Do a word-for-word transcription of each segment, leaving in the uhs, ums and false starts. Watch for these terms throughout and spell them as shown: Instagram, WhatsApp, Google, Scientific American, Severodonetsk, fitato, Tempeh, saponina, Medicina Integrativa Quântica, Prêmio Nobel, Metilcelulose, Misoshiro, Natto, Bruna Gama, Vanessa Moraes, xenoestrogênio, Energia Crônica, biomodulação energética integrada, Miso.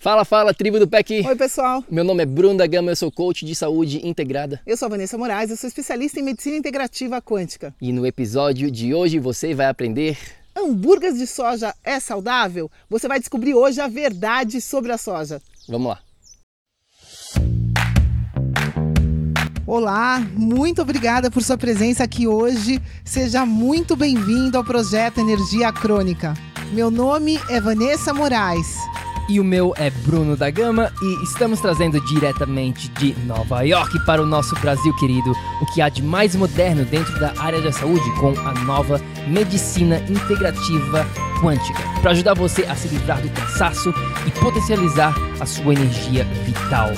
Fala, fala, tribo do P E C! Oi, pessoal! Meu nome é Bruna Gama, eu sou coach de saúde integrada. Eu sou a Vanessa Moraes, eu sou especialista em Medicina Integrativa Quântica. E no episódio de hoje você vai aprender... Hambúrgueres de soja é saudável? Você vai descobrir hoje a verdade sobre a soja. Vamos lá! Olá, muito obrigada por sua presença aqui hoje. Seja muito bem-vindo ao projeto Energia Crônica. Meu nome é Vanessa Moraes. E o meu é Bruno da Gama e estamos trazendo diretamente de Nova York para o nosso Brasil querido o que há de mais moderno dentro da área da saúde com a nova Medicina Integrativa Quântica para ajudar você a se livrar do cansaço e potencializar a sua energia vital.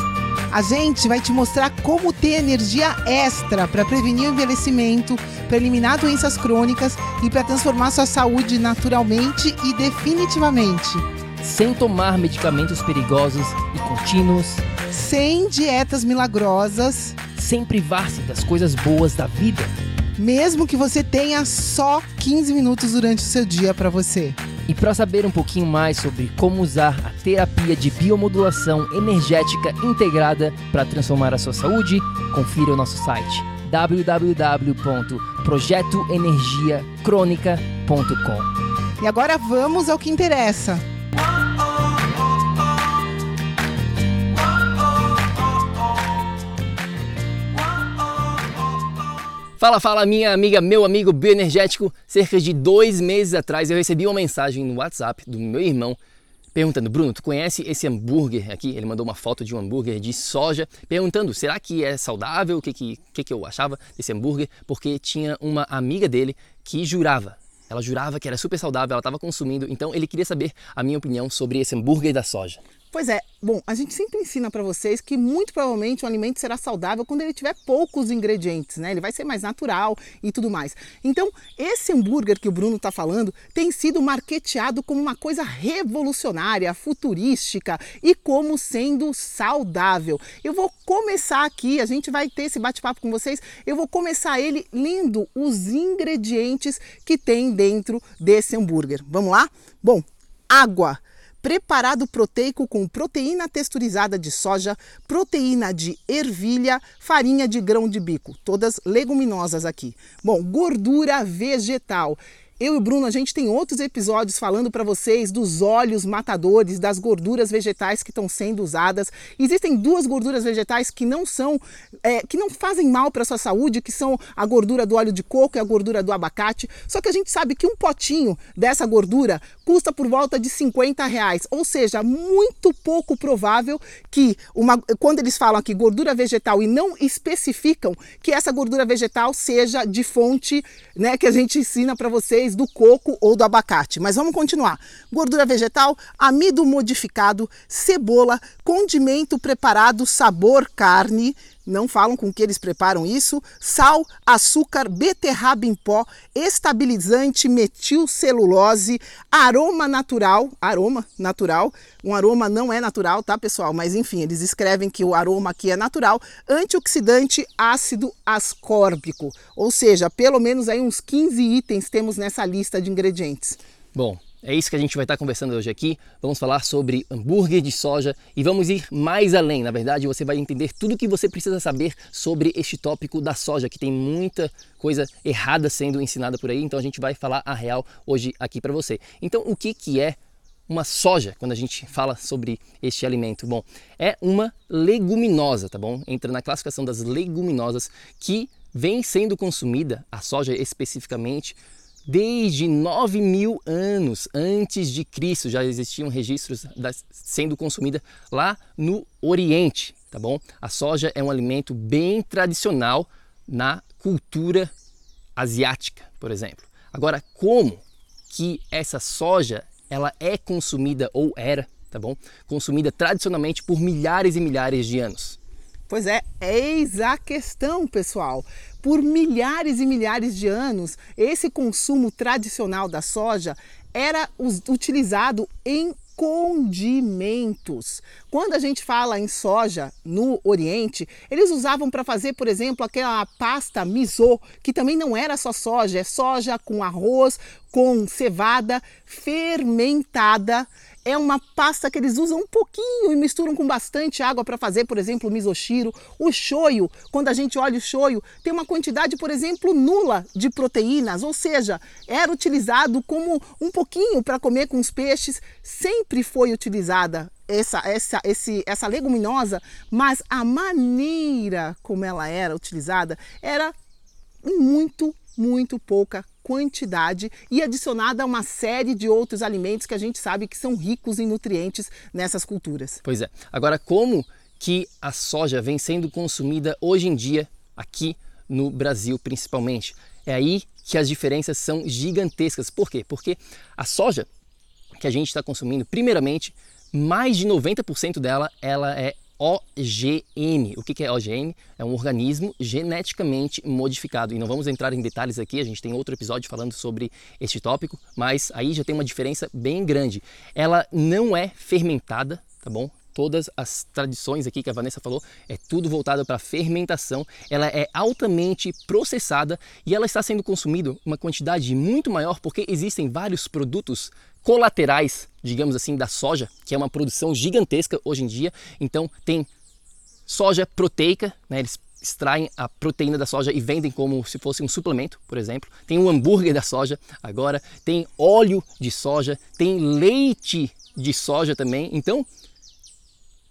A gente vai te mostrar como ter energia extra para prevenir o envelhecimento, para eliminar doenças crônicas e para transformar sua saúde naturalmente e definitivamente. Sem tomar medicamentos perigosos e contínuos. Sem dietas milagrosas. Sem privar-se das coisas boas da vida. Mesmo que você tenha só quinze minutos durante o seu dia para você. E para saber um pouquinho mais sobre como usar a terapia de biomodulação energética integrada para transformar a sua saúde, confira o nosso site w w w ponto projeto energia crônica ponto com. E agora vamos ao que interessa. Fala, fala, minha amiga, meu amigo bioenergético. Cerca de dois meses atrás eu recebi uma mensagem no WhatsApp do meu irmão perguntando: Bruno, tu conhece esse hambúrguer aqui? Ele mandou uma foto de um hambúrguer de soja, perguntando, será que é saudável? O que, que, que, que eu achava desse hambúrguer? Porque tinha uma amiga dele que jurava. Ela jurava que era super saudável, ela estava consumindo. Então ele queria saber a minha opinião sobre esse hambúrguer da soja. Pois é, bom, a gente sempre ensina para vocês que muito provavelmente um alimento será saudável quando ele tiver poucos ingredientes, né? Ele vai ser mais natural e tudo mais. Então, esse hambúrguer que o Bruno está falando tem sido marketeado como uma coisa revolucionária, futurística e como sendo saudável. Eu vou começar aqui, a gente vai ter esse bate-papo com vocês, eu vou começar ele lendo os ingredientes que tem dentro desse hambúrguer. Vamos lá? Bom, água. Preparado proteico com proteína texturizada de soja, proteína de ervilha, farinha de grão de bico, todas leguminosas aqui. Bom, gordura vegetal. Eu e o Bruno, a gente tem outros episódios falando para vocês dos óleos matadores, das gorduras vegetais que estão sendo usadas. Existem duas gorduras vegetais que não são, é, que não fazem mal para a sua saúde, que são a gordura do óleo de coco e a gordura do abacate. Só que a gente sabe que um potinho dessa gordura custa por volta de cinquenta reais. Ou seja, muito pouco provável que, uma, quando eles falam aqui gordura vegetal e não especificam, que essa gordura vegetal seja de fonte, né, que a gente ensina para vocês, do coco ou do abacate. Mas vamos continuar. Gordura vegetal, amido modificado, cebola, condimento preparado sabor carne, não falam com que eles preparam isso, sal, açúcar, beterraba em pó, estabilizante, metilcelulose, aroma natural, aroma natural, um aroma não é natural, tá, pessoal? Mas enfim, eles escrevem que o aroma aqui é natural, antioxidante, ácido ascórbico, ou seja, pelo menos aí uns quinze itens temos nessa lista de ingredientes. Bom, é isso que a gente vai estar conversando hoje aqui. Vamos falar sobre hambúrguer de soja e vamos ir mais além. Na verdade, você vai entender tudo o que você precisa saber sobre este tópico da soja, que tem muita coisa errada sendo ensinada por aí. Então a gente vai falar a real hoje aqui para você. Então o que, que é uma soja quando a gente fala sobre este alimento? Bom, é uma leguminosa, tá bom? Entra na classificação das leguminosas que vem sendo consumida, a soja especificamente, desde nove mil anos antes de Cristo. Já existiam registros das, sendo consumida lá no Oriente, tá bom? A soja é um alimento bem tradicional na cultura asiática, por exemplo. Agora, como que essa soja ela é consumida ou era, tá bom? Consumida tradicionalmente por milhares e milhares de anos. Pois é, eis a questão, pessoal. Por milhares e milhares de anos, esse consumo tradicional da soja era utilizado em condimentos. Quando a gente fala em soja no Oriente, eles usavam para fazer, por exemplo, aquela pasta miso, que também não era só soja, é soja com arroz, com cevada fermentada. é uma pasta que eles usam um pouquinho e misturam com bastante água para fazer, por exemplo, o misoshiro. O shoyu, quando a gente olha o shoyu, tem uma quantidade, por exemplo, nula de proteínas, ou seja, era utilizado como um pouquinho para comer com os peixes, sempre foi utilizada essa, essa, esse, essa leguminosa, mas a maneira como ela era utilizada era muito, muito pouca quantidade e adicionada a uma série de outros alimentos que a gente sabe que são ricos em nutrientes nessas culturas. Pois é. Agora, como que a soja vem sendo consumida hoje em dia aqui no Brasil, principalmente? É aí que as diferenças são gigantescas. Por quê? Porque a soja que a gente está consumindo, primeiramente, mais de noventa por cento dela ela é O G M. O que é O G M? É um organismo geneticamente modificado. E não vamos entrar em detalhes aqui, a gente tem outro episódio falando sobre este tópico, mas aí já tem uma diferença bem grande. Ela não é fermentada, tá bom? Todas as tradições aqui que a Vanessa falou, é tudo voltado para fermentação. Ela é altamente processada e ela está sendo consumida uma quantidade muito maior porque existem vários produtos colaterais, digamos assim, da soja, que é uma produção gigantesca hoje em dia. Então tem soja proteica, né? Eles extraem a proteína da soja e vendem como se fosse um suplemento, por exemplo. Tem o hambúrguer da soja agora, tem óleo de soja, tem leite de soja também. Então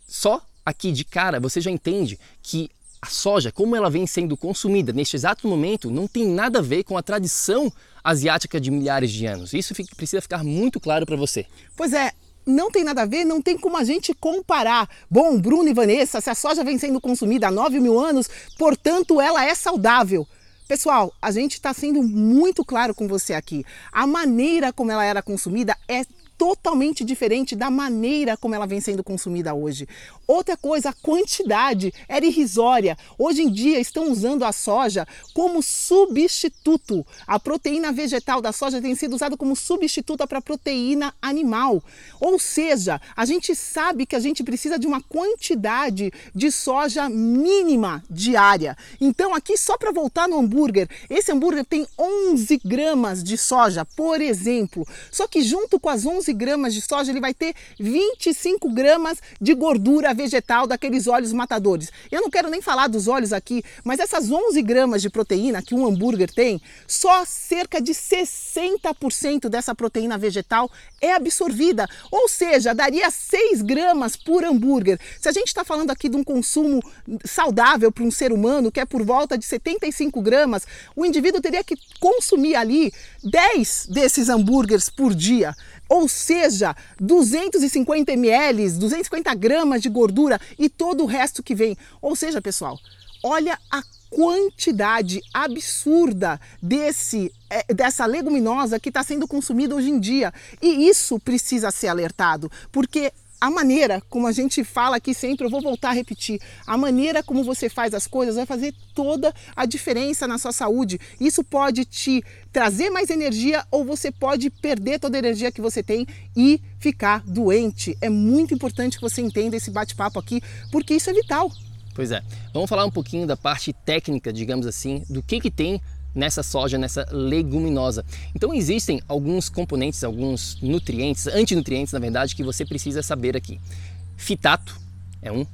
só aqui de cara você já entende que a soja, como ela vem sendo consumida neste exato momento, não tem nada a ver com a tradição asiática de milhares de anos. Isso fica, precisa ficar muito claro para você. Pois é, não tem nada a ver, não tem como a gente comparar. Bom, Bruno e Vanessa, se a soja vem sendo consumida há nove mil anos, portanto ela é saudável. Pessoal, a gente está sendo muito claro com você aqui. A maneira como ela era consumida é totalmente diferente da maneira como ela vem sendo consumida hoje. Outra coisa, a quantidade era irrisória. Hoje em dia estão usando a soja como substituto. A proteína vegetal da soja tem sido usada como substituta para a proteína animal. Ou seja, a gente sabe que a gente precisa de uma quantidade de soja mínima diária. Então aqui, só para voltar no hambúrguer, esse hambúrguer tem onze gramas de soja, por exemplo. Só que junto com as onze gramas de soja, ele vai ter vinte e cinco gramas de gordura vegetal daqueles óleos matadores. Eu não quero nem falar dos óleos aqui, mas essas onze gramas de proteína que um hambúrguer tem, só cerca de sessenta por cento dessa proteína vegetal é absorvida, ou seja, daria seis gramas por hambúrguer. Se a gente está falando aqui de um consumo saudável para um ser humano, que é por volta de setenta e cinco gramas, o indivíduo teria que consumir ali dez desses hambúrgueres por dia, ou seja, duzentos e cinquenta mililitros, duzentos e cinquenta gramas de gordura e todo o resto que vem. Ou seja, pessoal, olha a quantidade absurda desse, dessa leguminosa que está sendo consumida hoje em dia. E isso precisa ser alertado, porque a maneira como a gente fala aqui sempre, eu vou voltar a repetir, a maneira como você faz as coisas vai fazer toda a diferença na sua saúde. Isso pode te trazer mais energia ou você pode perder toda a energia que você tem e ficar doente. É muito importante que você entenda esse bate-papo aqui, porque isso é vital. Pois é. Vamos falar um pouquinho da parte técnica, digamos assim, do que que tem nessa soja, nessa leguminosa. Então existem alguns componentes, alguns nutrientes, antinutrientes na verdade, que você precisa saber aqui. Fitato é um,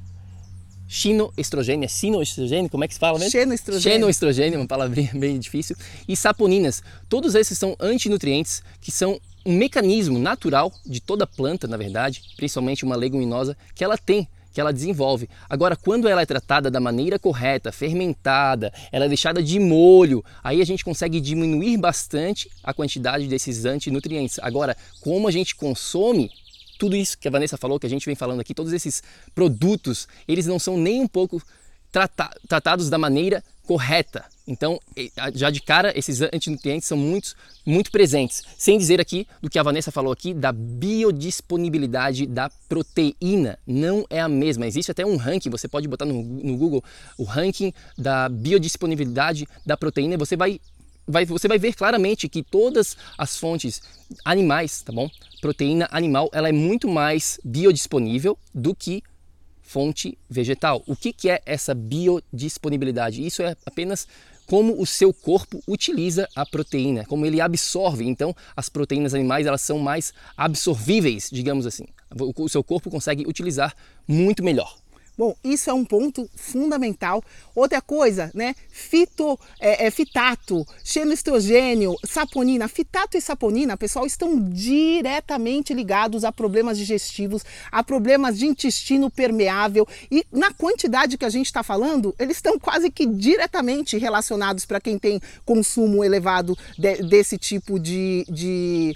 xenoestrogênio, é xenoestrogênio, como é que se fala mesmo? Xenoestrogênio. Xenoestrogênio, uma palavrinha meio difícil. E saponinas, todos esses são antinutrientes que são um mecanismo natural de toda planta, na verdade, principalmente uma leguminosa, que ela tem, que ela desenvolve. Agora, quando ela é tratada da maneira correta, fermentada, ela é deixada de molho, aí a gente consegue diminuir bastante a quantidade desses antinutrientes. Agora, como a gente consome tudo isso que a Vanessa falou, que a gente vem falando aqui, todos esses produtos, eles não são nem um pouco trata- tratados da maneira correta. Então, já de cara, esses antinutrientes são muito, muito presentes. Sem dizer aqui do que a Vanessa falou aqui, da biodisponibilidade da proteína. Não é a mesma. Existe até um ranking, você pode botar no, no Google o ranking da biodisponibilidade da proteína e você vai, vai, você vai ver claramente que todas as fontes animais, tá bom? Proteína animal, ela é muito mais biodisponível do que fonte vegetal. O que que é essa biodisponibilidade? Isso é apenas como o seu corpo utiliza a proteína, como ele absorve. Então, as proteínas animais elas são mais absorvíveis, digamos assim. O seu corpo consegue utilizar muito melhor. Bom, isso é um ponto fundamental. Outra coisa, né? Fito, é, é, fitato, xenoestrogênio, saponina. Fitato e saponina, pessoal, estão diretamente ligados a problemas digestivos, a problemas de intestino permeável. E na quantidade que a gente está falando, eles estão quase que diretamente relacionados para quem tem consumo elevado de, desse tipo de... de...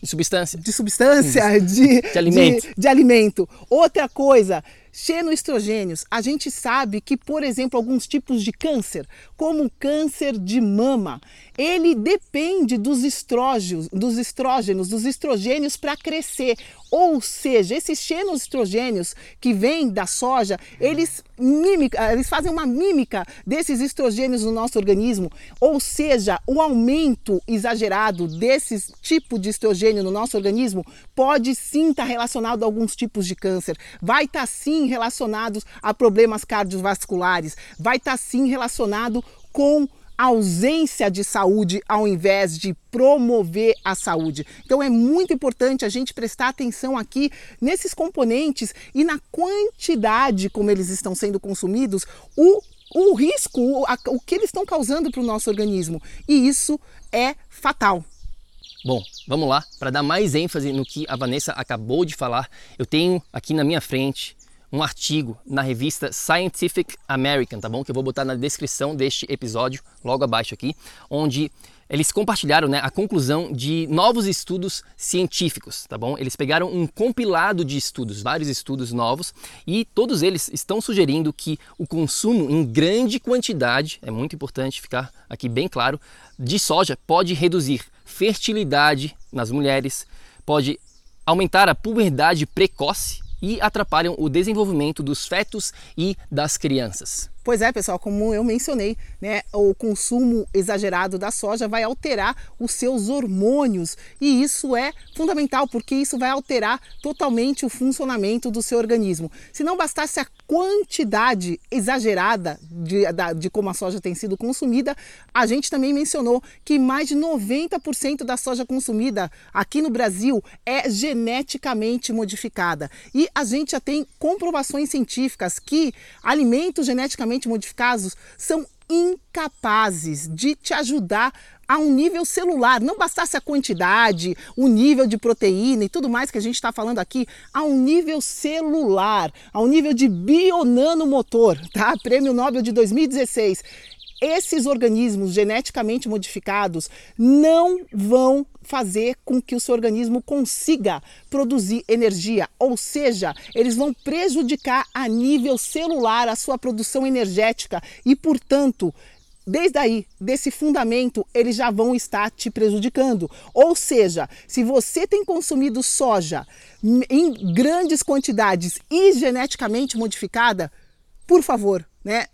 De substância. De substância, de, de, alimento. De, de alimento. Outra coisa, xenoestrogênios. A gente sabe que, por exemplo, alguns tipos de câncer, como o câncer de mama, ele depende dos estrógenos, dos estrógenos, dos estrogênios para crescer. Ou seja, esses xenoestrogênios que vêm da soja, eles, mímica, eles fazem uma mímica desses estrogênios no nosso organismo. Ou seja, o aumento exagerado desse tipo de estrogênio no nosso organismo pode sim estar relacionado a alguns tipos de câncer. Vai estar sim relacionado a problemas cardiovasculares. Vai estar sim relacionado com a ausência de saúde ao invés de promover a saúde. Então é muito importante a gente prestar atenção aqui nesses componentes e na quantidade como eles estão sendo consumidos, o, o risco, o, a, o que eles estão causando para o nosso organismo. E isso é fatal. Bom, vamos lá, para dar mais ênfase no que a Vanessa acabou de falar, eu tenho aqui na minha frente um artigo na revista Scientific American, tá bom? Que eu vou botar na descrição deste episódio, logo abaixo aqui, onde eles compartilharam, né, a conclusão de novos estudos científicos, tá bom? Eles pegaram um compilado de estudos, vários estudos novos, e todos eles estão sugerindo que o consumo em grande quantidade, é muito importante ficar aqui bem claro, de soja pode reduzir fertilidade nas mulheres, pode aumentar a puberdade precoce, e atrapalham o desenvolvimento dos fetos e das crianças. Pois é, pessoal, como eu mencionei, né, o consumo exagerado da soja vai alterar os seus hormônios e isso é fundamental porque isso vai alterar totalmente o funcionamento do seu organismo. Se não bastasse a quantidade exagerada de, de como a soja tem sido consumida, a gente também mencionou que mais de noventa por cento da soja consumida aqui no Brasil é geneticamente modificada e a gente já tem comprovações científicas que alimentos geneticamente modificados são incapazes de te ajudar a um nível celular, não bastasse a quantidade, o nível de proteína e tudo mais que a gente está falando aqui, a um nível celular, a um nível de bionanomotor, tá? Prêmio Nobel de dois mil e dezesseis. Esses organismos geneticamente modificados não vão fazer com que o seu organismo consiga produzir energia, ou seja, eles vão prejudicar a nível celular a sua produção energética e, portanto, desde aí, desse fundamento, eles já vão estar te prejudicando. Ou seja, se você tem consumido soja em grandes quantidades e geneticamente modificada, por favor, né?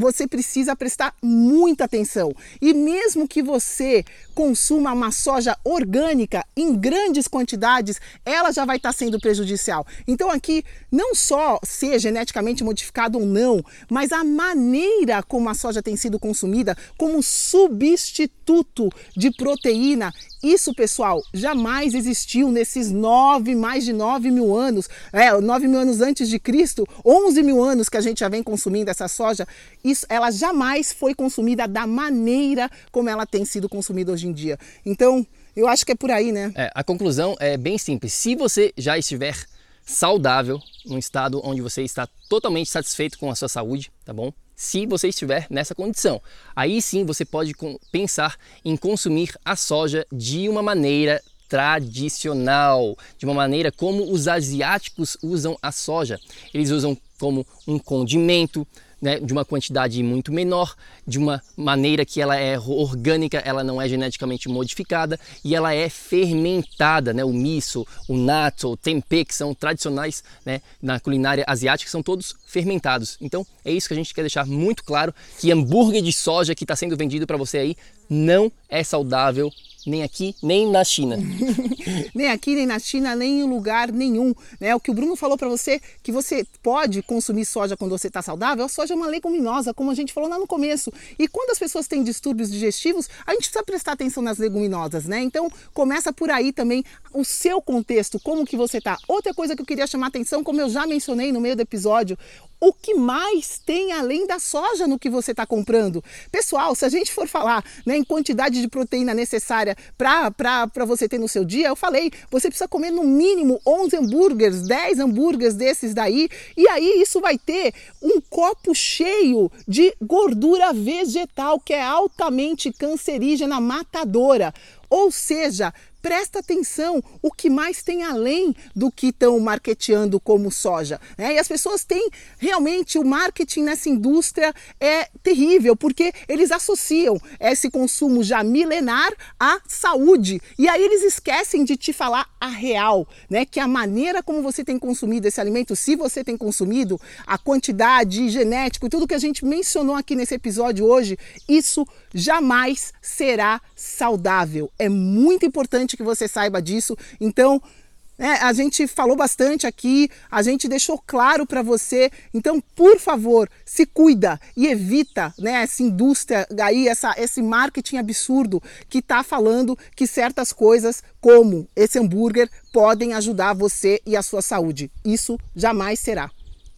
Você precisa prestar muita atenção. E mesmo que você consuma uma soja orgânica em grandes quantidades, ela já vai estar sendo prejudicial. Então aqui, não só ser geneticamente modificado ou não, mas a maneira como a soja tem sido consumida como substituto de proteína, isso, pessoal, jamais existiu nesses nove, mais de nove mil anos, é, nove mil anos antes de Cristo, onze mil anos que a gente já vem consumindo essa soja, isso, ela jamais foi consumida da maneira como ela tem sido consumida hoje em dia. Então, eu acho que é por aí, né? É, a conclusão é bem simples. Se você já estiver saudável, num estado onde você está totalmente satisfeito com a sua saúde, tá bom? Se você estiver nessa condição, aí sim você pode pensar em consumir a soja de uma maneira tradicional, de uma maneira como os asiáticos usam a soja. Eles usam como um condimento, né, de uma quantidade muito menor, de uma maneira que ela é orgânica, ela não é geneticamente modificada e ela é fermentada, né? O miso, o natto, o tempeh, que são tradicionais, né, na culinária asiática, são todos fermentados. Então é isso que a gente quer deixar muito claro, que hambúrguer de soja que está sendo vendido para você aí não é saudável, nem aqui, nem na China. Nem aqui, nem na China, nem em lugar nenhum, né? O que o Bruno falou para você, que você pode consumir soja quando você está saudável, a soja é uma leguminosa, como a gente falou lá no começo. E quando as pessoas têm distúrbios digestivos, a gente precisa prestar atenção nas leguminosas, né? Então, começa por aí também o seu contexto, como que você está. Outra coisa que eu queria chamar atenção, como eu já mencionei no meio do episódio, o que mais tem além da soja no que você está comprando? Pessoal, se a gente for falar, né, em quantidade de proteína necessária para você ter no seu dia, eu falei, você precisa comer no mínimo onze hambúrgueres, dez hambúrgueres desses daí, e aí isso vai ter um copo cheio de gordura vegetal, que é altamente cancerígena, matadora. Ou seja, presta atenção o que mais tem além do que estão marketeando como soja, né? E as pessoas têm realmente, o marketing nessa indústria é terrível, porque eles associam esse consumo já milenar à saúde. E aí eles esquecem de te falar a real, né? Que a maneira como você tem consumido esse alimento, se você tem consumido, a quantidade, genético, tudo que a gente mencionou aqui nesse episódio hoje, isso jamais será saudável. É muito importante que você saiba disso. Então, né, a gente falou bastante aqui, a gente deixou claro para você, então, por favor, se cuida e evita, né, essa indústria aí, essa, esse marketing absurdo que está falando que certas coisas, como esse hambúrguer, podem ajudar você e a sua saúde. Isso jamais será.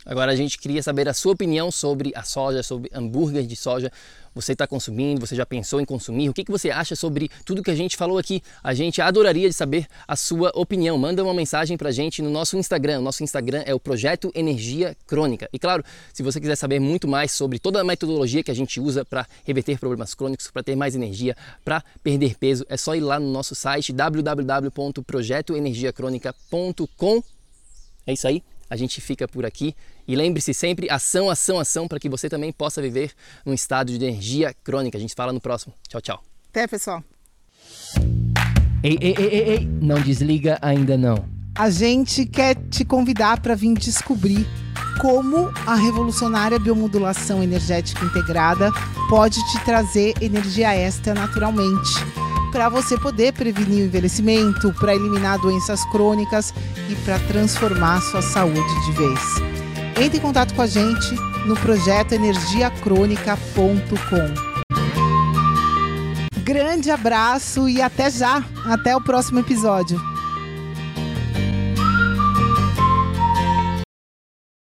Agora a gente queria saber a sua opinião sobre a soja, sobre hambúrguer de soja. Você está consumindo? Você já pensou em consumir? O que que você acha sobre tudo que a gente falou aqui? A gente adoraria de saber a sua opinião. Manda uma mensagem para a gente no nosso Instagram. O nosso Instagram é o Projeto Energia Crônica. E claro, se você quiser saber muito mais sobre toda a metodologia que a gente usa para reverter problemas crônicos, para ter mais energia, para perder peso, é só ir lá no nosso site w w w ponto projeto energia crônica ponto com. É isso aí. A gente fica por aqui e lembre-se sempre, ação, ação, ação, para que você também possa viver num estado de energia crônica. A gente fala no próximo. Tchau, tchau. Até, pessoal. Ei, ei, ei, ei, ei. Não desliga ainda não. A gente quer te convidar para vir descobrir como a revolucionária biomodulação energética integrada pode te trazer energia extra naturalmente, para você poder prevenir o envelhecimento, para eliminar doenças crônicas e para transformar sua saúde de vez. Entre em contato com a gente no projeto energia crônica ponto com. Grande abraço e até já, até o próximo episódio.